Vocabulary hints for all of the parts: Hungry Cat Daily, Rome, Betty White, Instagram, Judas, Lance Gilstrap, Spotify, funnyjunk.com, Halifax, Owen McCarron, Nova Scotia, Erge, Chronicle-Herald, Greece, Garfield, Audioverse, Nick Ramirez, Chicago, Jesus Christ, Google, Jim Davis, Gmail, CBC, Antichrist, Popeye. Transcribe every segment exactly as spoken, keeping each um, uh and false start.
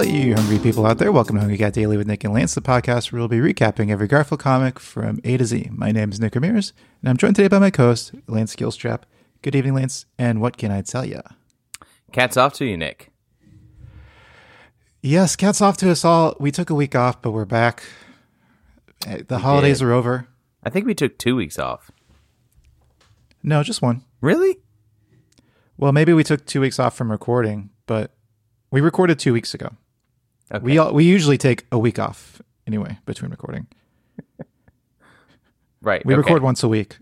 Hello, you hungry people out there. Welcome to Hungry Cat Daily with Nick and Lance, the podcast where we'll be recapping every Garfield comic from A to Z. My name is Nick Ramirez, and I'm joined today by my co-host, Lance Gilstrap. Good evening, Lance, and what can I tell you? Cat's off to you, Nick. Yes, cat's off to us all. We took a week off, but we're back. The we holidays did. are over. I think we took two weeks off. No, just one. Really? Well, maybe we took two weeks off from recording, but... We recorded two weeks ago. Okay. We all, we usually take a week off anyway between recording. Right. We okay. record once a week.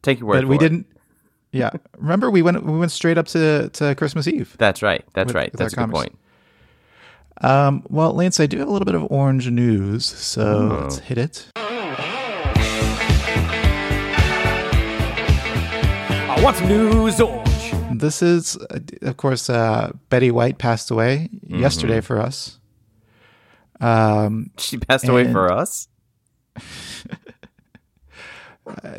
Take your word but for we it. Didn't. Yeah. Remember, we went we went straight up to, to Christmas Eve. That's right. That's with, right. With That's a good point. Um, well, Lance, I do have a little bit of orange news, so oh. let's hit it. I want some news. Oh. This is, of course, uh, Betty White passed away mm-hmm. yesterday for us. Um, she passed away for us?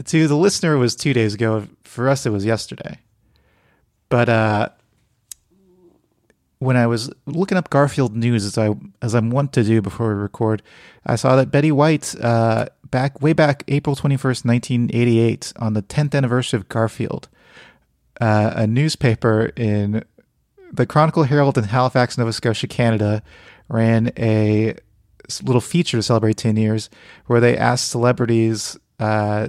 To the listener, it was two days ago. For us, it was yesterday. But uh, when I was looking up Garfield news, as, I, as I'm wont to do before we record, I saw that Betty White, uh, back way back April twenty-first, nineteen eighty-eight, on the tenth anniversary of Garfield, Uh, a newspaper in the Chronicle-Herald in Halifax, Nova Scotia, Canada, ran a little feature to celebrate ten years where they asked celebrities, uh,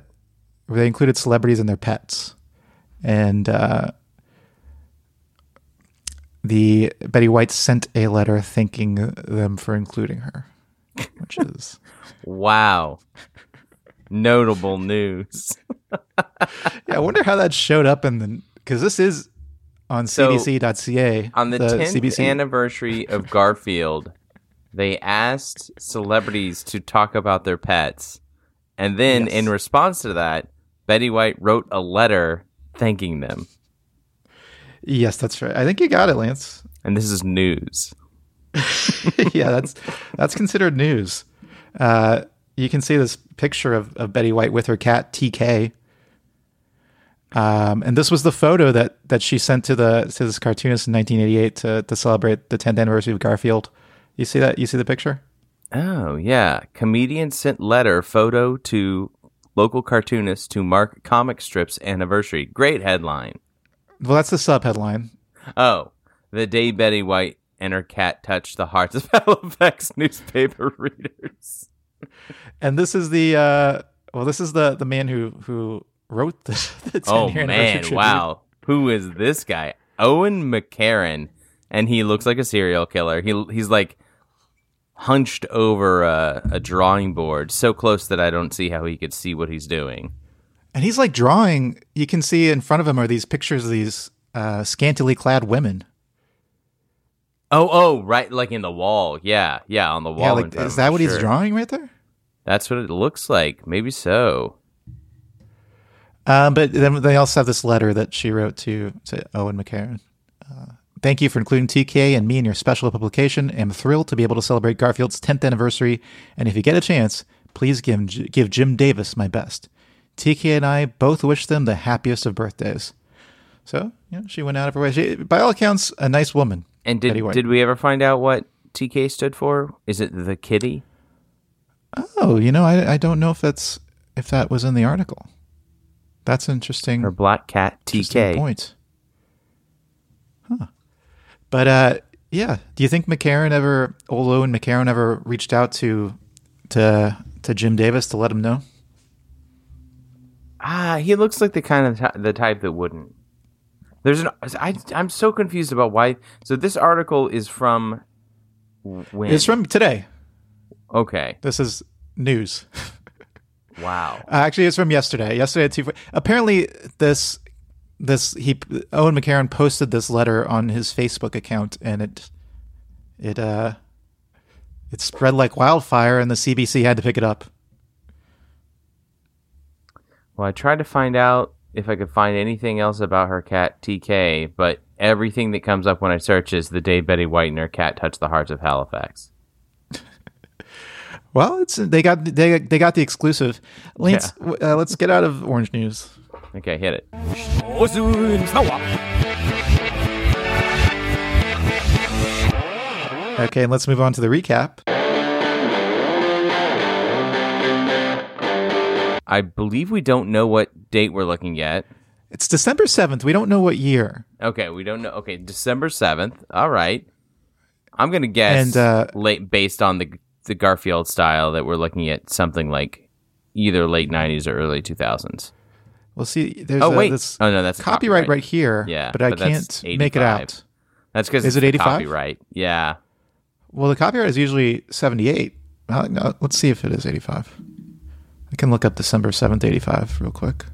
where they included celebrities and their pets. And uh, the Betty White sent a letter thanking them for including her, which is... Wow. Notable news. Yeah, I wonder how that showed up in the... Because this is on C B C dot C A. So on the, the tenth C B C anniversary of Garfield, they asked celebrities to talk about their pets. And then yes. in response to that, Betty White wrote a letter thanking them. Yes, that's right. I think you got it, Lance. And this is news. Yeah, that's that's considered news. Uh, you can see this picture of, of Betty White with her cat, T K. Um, and this was the photo that, that she sent to the to this cartoonist in nineteen eighty-eight to, to celebrate the tenth anniversary of Garfield. You see that? You see the picture? Oh, yeah. Comedian sent letter photo to local cartoonist to mark comic strip's anniversary. Great headline. Well, that's the sub-headline. Oh, the day Betty White and her cat touched the hearts of Halifax newspaper readers. And this is the, uh, well, this is the, the man who... who wrote this. Oh man, wow. Who is this guy? Owen McCarron, and he looks like a serial killer. He he's like hunched over a, a drawing board so close that I don't see how he could see what he's doing. And he's like drawing, you can see in front of him are these pictures of these uh, scantily clad women. Oh, oh, right, like in the wall. Yeah, yeah, on the wall. Yeah, like, in front is that what sure. he's drawing right there? That's what it looks like. Maybe so. Um, but then they also have this letter that she wrote to, to Owen McCarron. Uh, Thank you for including T K and me in your special publication. I'm thrilled to be able to celebrate Garfield's tenth anniversary. And if you get a chance, please give, give Jim Davis my best. T K and I both wish them the happiest of birthdays. So, you know, she went out of her way. She, by all accounts, a nice woman. And did anyway. did we ever find out what T K stood for? Is it the kitty? Oh, you know, I I don't know if that's if that was in the article. That's interesting. Her black cat, T K. Point. Huh. But, uh, yeah. Do you think McCarron ever, old Owen McCarron ever reached out to, to, to Jim Davis to let him know? Ah, he looks like the kind of t- the type that wouldn't. There's an, I, I'm so confused about why. So this article is from when? It's from today. Okay. This is news. Wow. Uh, actually, it's from yesterday. Yesterday at two. Apparently, this this he Owen McCarron posted this letter on his Facebook account, and it it uh it spread like wildfire, and the C B C had to pick it up. Well, I tried to find out if I could find anything else about her cat T K, but everything that comes up when I search is the day Betty White and her cat touched the hearts of Halifax. Well, it's they got they they got the exclusive. Lance, yeah. uh, let's get out of orange news. Okay, hit it. Okay, and let's move on to the recap. I believe we don't know what date we're looking at. It's December seventh. We don't know what year. Okay, we don't know. Okay, December seventh. All right. I'm going to guess, and, uh, late, based on the the Garfield style, that we're looking at something like either late nineties or early two thousands. Well, see, there's oh, a, wait. this oh, no, that's copyright, copyright right here, yeah, but I but can't make it out. That's because it's it eighty-five? Copyright. Yeah. Well, the copyright is usually seventy-eight. Uh, no, let's see if it is eighty-five. I can look up December seventh, eighty-five real quick.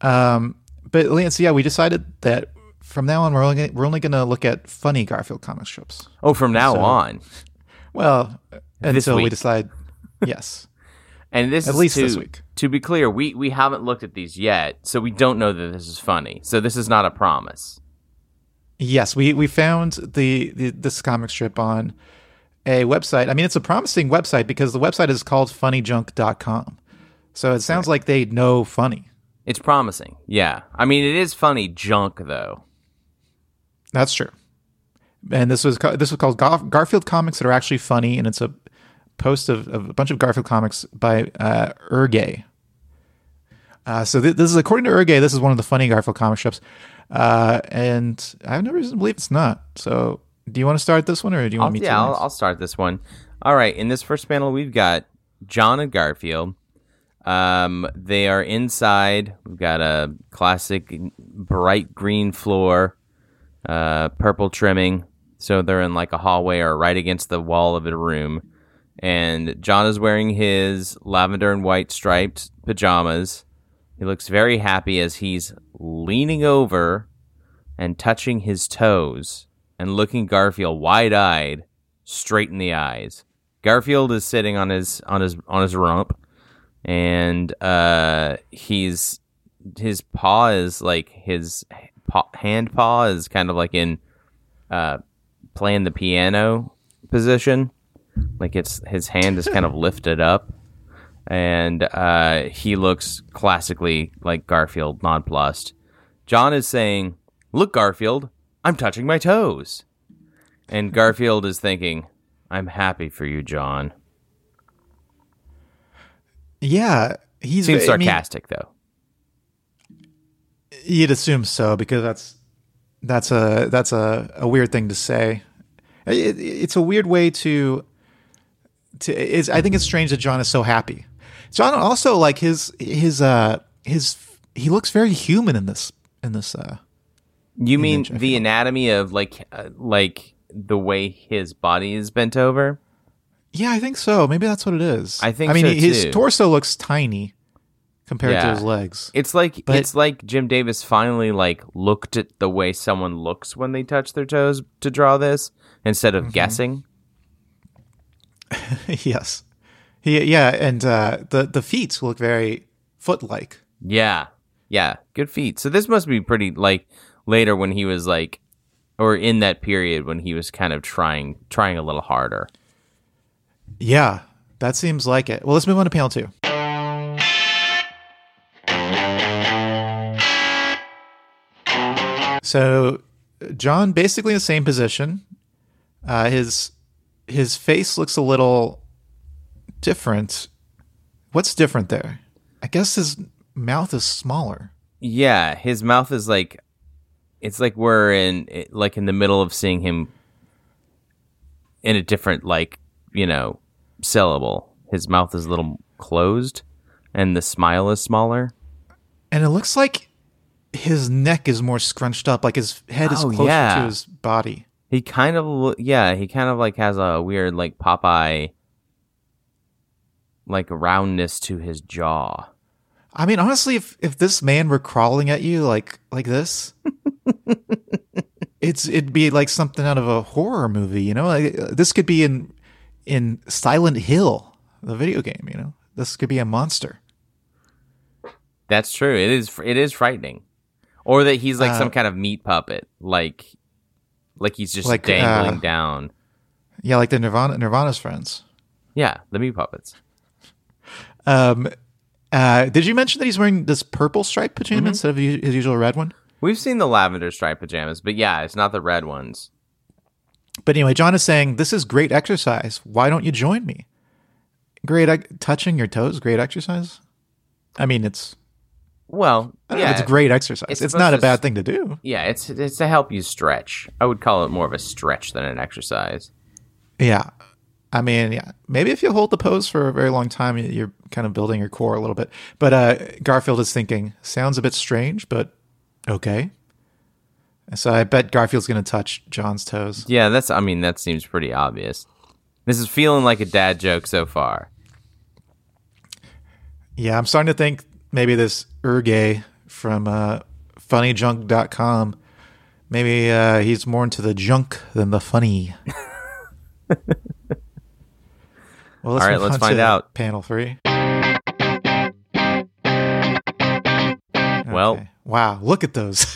Um, but Lance, yeah, we decided that from now on, we're only gonna, we're only going to look at funny Garfield comic strips. Oh, from now so, on. Well, until we decide, yes. And this at is least to, this week. To be clear, we, we haven't looked at these yet, so we don't know that this is funny. So this is not a promise. Yes, we, we found the, the this comic strip on a website. I mean, it's a promising website because the website is called funny junk dot com. So it sounds right. like they know funny. It's promising, yeah. I mean, it is funny junk, though. That's true. And this was this was called Garfield Comics That Are Actually Funny, and it's a post of, of a bunch of Garfield comics by uh, Erge. Uh, so th- this is, according to Erge, this is one of the funny Garfield comic strips. Uh, and I have no reason to believe it's not. So do you want to start this one, or do you want I'll, me to? Yeah, I'll, I'll start this one. All right, in this first panel, we've got John and Garfield. Um, they are inside. We've got a classic bright green floor, uh, purple trimming. So they're in like a hallway or right against the wall of a room. And John is wearing his lavender and white striped pajamas. He looks very happy as he's leaning over and touching his toes and looking Garfield wide-eyed, straight in the eyes. Garfield is sitting on his on his on his rump. And uh, he's his paw is like his paw, hand paw is kind of like in uh, playing the piano position, like it's his hand is kind of lifted up, and uh, he looks classically like Garfield, nonplussed. John is saying, "Look, Garfield, I'm touching my toes," and Garfield is thinking, "I'm happy for you, John." Yeah, he's seems sarcastic, I mean, though. You'd assume so, because that's that's a that's a, a weird thing to say. It, it's a weird way to to. It's, I think it's strange that John is so happy. John also, like his his uh his he looks very human in this in this. Uh, you mean image, the anatomy of like uh, like the way his body is bent over? Yeah, I think so. Maybe that's what it is. I think. I mean, so his too. torso looks tiny compared yeah. to his legs. It's like but it's like Jim Davis finally like looked at the way someone looks when they touch their toes to draw this instead of mm-hmm. guessing. Yes, he, yeah, and uh, the the feet look very foot like. Yeah, yeah, good feet. So this must be pretty like later when he was like, or in that period when he was kind of trying trying a little harder. Yeah, that seems like it. Well, let's move on to panel two. So, John basically in the same position. Uh, his his face looks a little different. What's different there? I guess his mouth is smaller. Yeah, his mouth is like it's like we're in like in the middle of seeing him in a different like. You know, syllable. His mouth is a little closed, and the smile is smaller. And it looks like his neck is more scrunched up, like his head is oh, closer yeah. to his body. He kind of, yeah, he kind of like has a weird, like Popeye, like roundness to his jaw. I mean, honestly, if if this man were crawling at you like like this. it's it'd be like something out of a horror movie. You know, like, this could be in. in Silent Hill, the video game, you know, this could be a monster. That's true. It is. It is frightening, or that he's like uh, some kind of meat puppet, like, like he's just like, dangling uh, down. Yeah, like the Nirvana, Nirvana's friends. Yeah, the meat puppets. Um, uh, did you mention that he's wearing this purple striped pajama mm-hmm. instead of his usual red one? We've seen the lavender striped pajamas, but yeah, it's not the red ones. But anyway, John is saying, this is great exercise. Why don't you join me? Great. E- touching your toes, great exercise. I mean, it's, well, I don't yeah, know if it's great exercise. It's, it's not a bad thing to do. Yeah. It's, it's to help you stretch. I would call it more of a stretch than an exercise. Yeah. I mean, yeah, maybe if you hold the pose for a very long time, you're kind of building your core a little bit. But uh, Garfield is thinking, sounds a bit strange, but okay. So I bet Garfield's going to touch John's toes. Yeah, that's. I mean, that seems pretty obvious. This is feeling like a dad joke so far. Yeah, I'm starting to think maybe this Erge from uh, funny junk dot com, maybe uh, he's more into the junk than the funny. Well, let's All right, let's find out. Panel three. Okay. Well, wow! Look at those!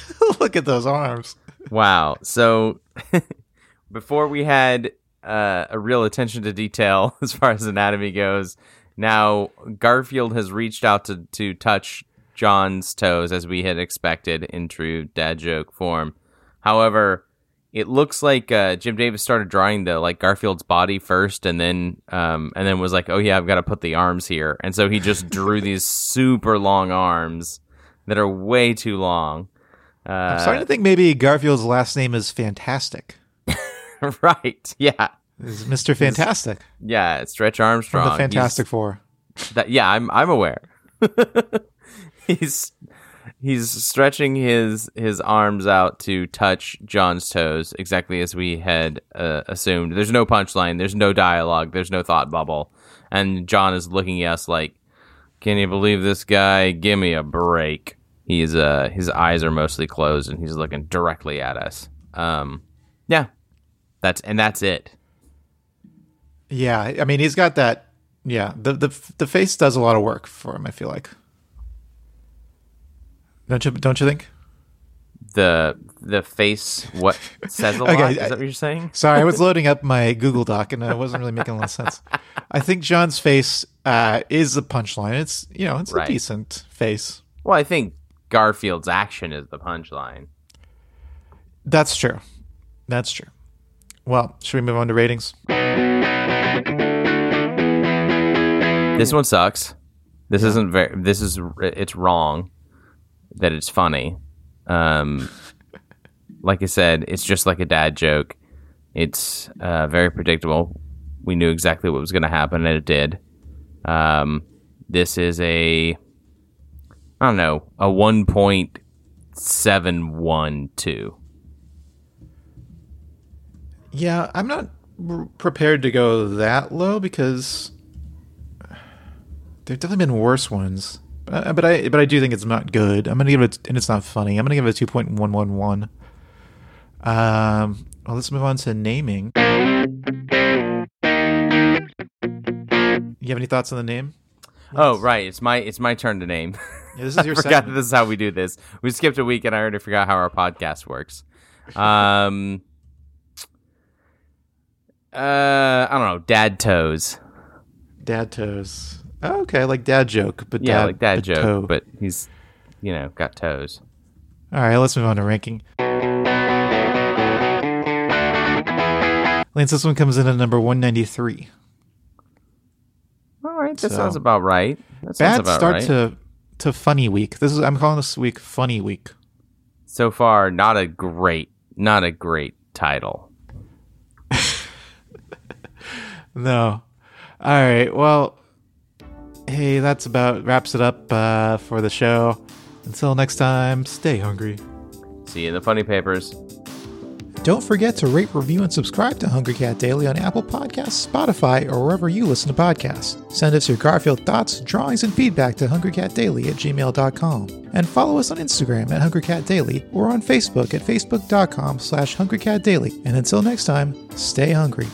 Look at those arms! Wow! So, before we had uh, a real attention to detail as far as anatomy goes. Now Garfield has reached out to to touch John's toes, as we had expected, in true dad joke form. However, it looks like uh, Jim Davis started drawing the like Garfield's body first, and then um, and then was like, "Oh yeah, I've got to put the arms here." And so he just drew these super long arms that are way too long. Uh, I'm starting to think maybe Garfield's last name is Fantastic. Right? Yeah, it's Mister Fantastic. It's, yeah, Stretch Armstrong. From the Fantastic he's, Four. That, yeah, I'm I'm aware. he's. He's stretching his his arms out to touch John's toes, exactly as we had uh, assumed. There's no punchline. There's no dialogue. There's no thought bubble. And John is looking at us like, can you believe this guy? Give me a break. He's uh his eyes are mostly closed, and he's looking directly at us. Um, yeah, that's and that's it. Yeah, I mean, he's got that. Yeah, the the the face does a lot of work for him, I feel like. Don't you don't you think? The the face what says a okay, lot? Is that what you're saying? Sorry, I was loading up my Google Doc and I wasn't really making a lot of sense. I think John's face uh, is the punchline. It's you know, it's right. a decent face. Well, I think Garfield's action is the punchline. That's true. That's true. Well, should we move on to ratings? This one sucks. This yeah. isn't very this is it's wrong. That it's funny. Um, like I said, it's just like a dad joke. It's uh, very predictable. We knew exactly what was going to happen, and it did. Um, this is a, I don't know, a one point seven one two. Yeah, I'm not r- prepared to go that low because there have definitely been worse ones. Uh, but I but I do think it's not good. I'm going to give it, and it's not funny. I'm going to give it a two point one one one. Um, well, let's move on to naming. You have any thoughts on the name? Yes. Oh, right. It's my it's my turn to name. Yeah, this is your I forgot segment. This is how we do this. We skipped a week, and I already forgot how our podcast works. Um, uh, I don't know. Dad toes. Dad toes. Oh, okay, like dad joke, but yeah, dad, like dad but joke, toe. But he's, you know, got toes. All right, let's move on to ranking. Lance, this one comes in at number one ninety-three. All right, that so, sounds about right. That sounds bad about start right. to to funny week. This is I'm calling this week funny week. So far, not a great, not a great title. No. All right. Well. Hey, that's about wraps it up uh, for the show. Until next time, stay hungry. See you in the funny papers. Don't forget to rate, review, and subscribe to Hungry Cat Daily on Apple Podcasts, Spotify, or wherever you listen to podcasts. Send us your Garfield thoughts, drawings, and feedback to hungrycatdaily at gmail dot com. And follow us on Instagram at hungrycatdaily or on Facebook at facebook dot com slash hungrycatdaily. And until next time, stay hungry.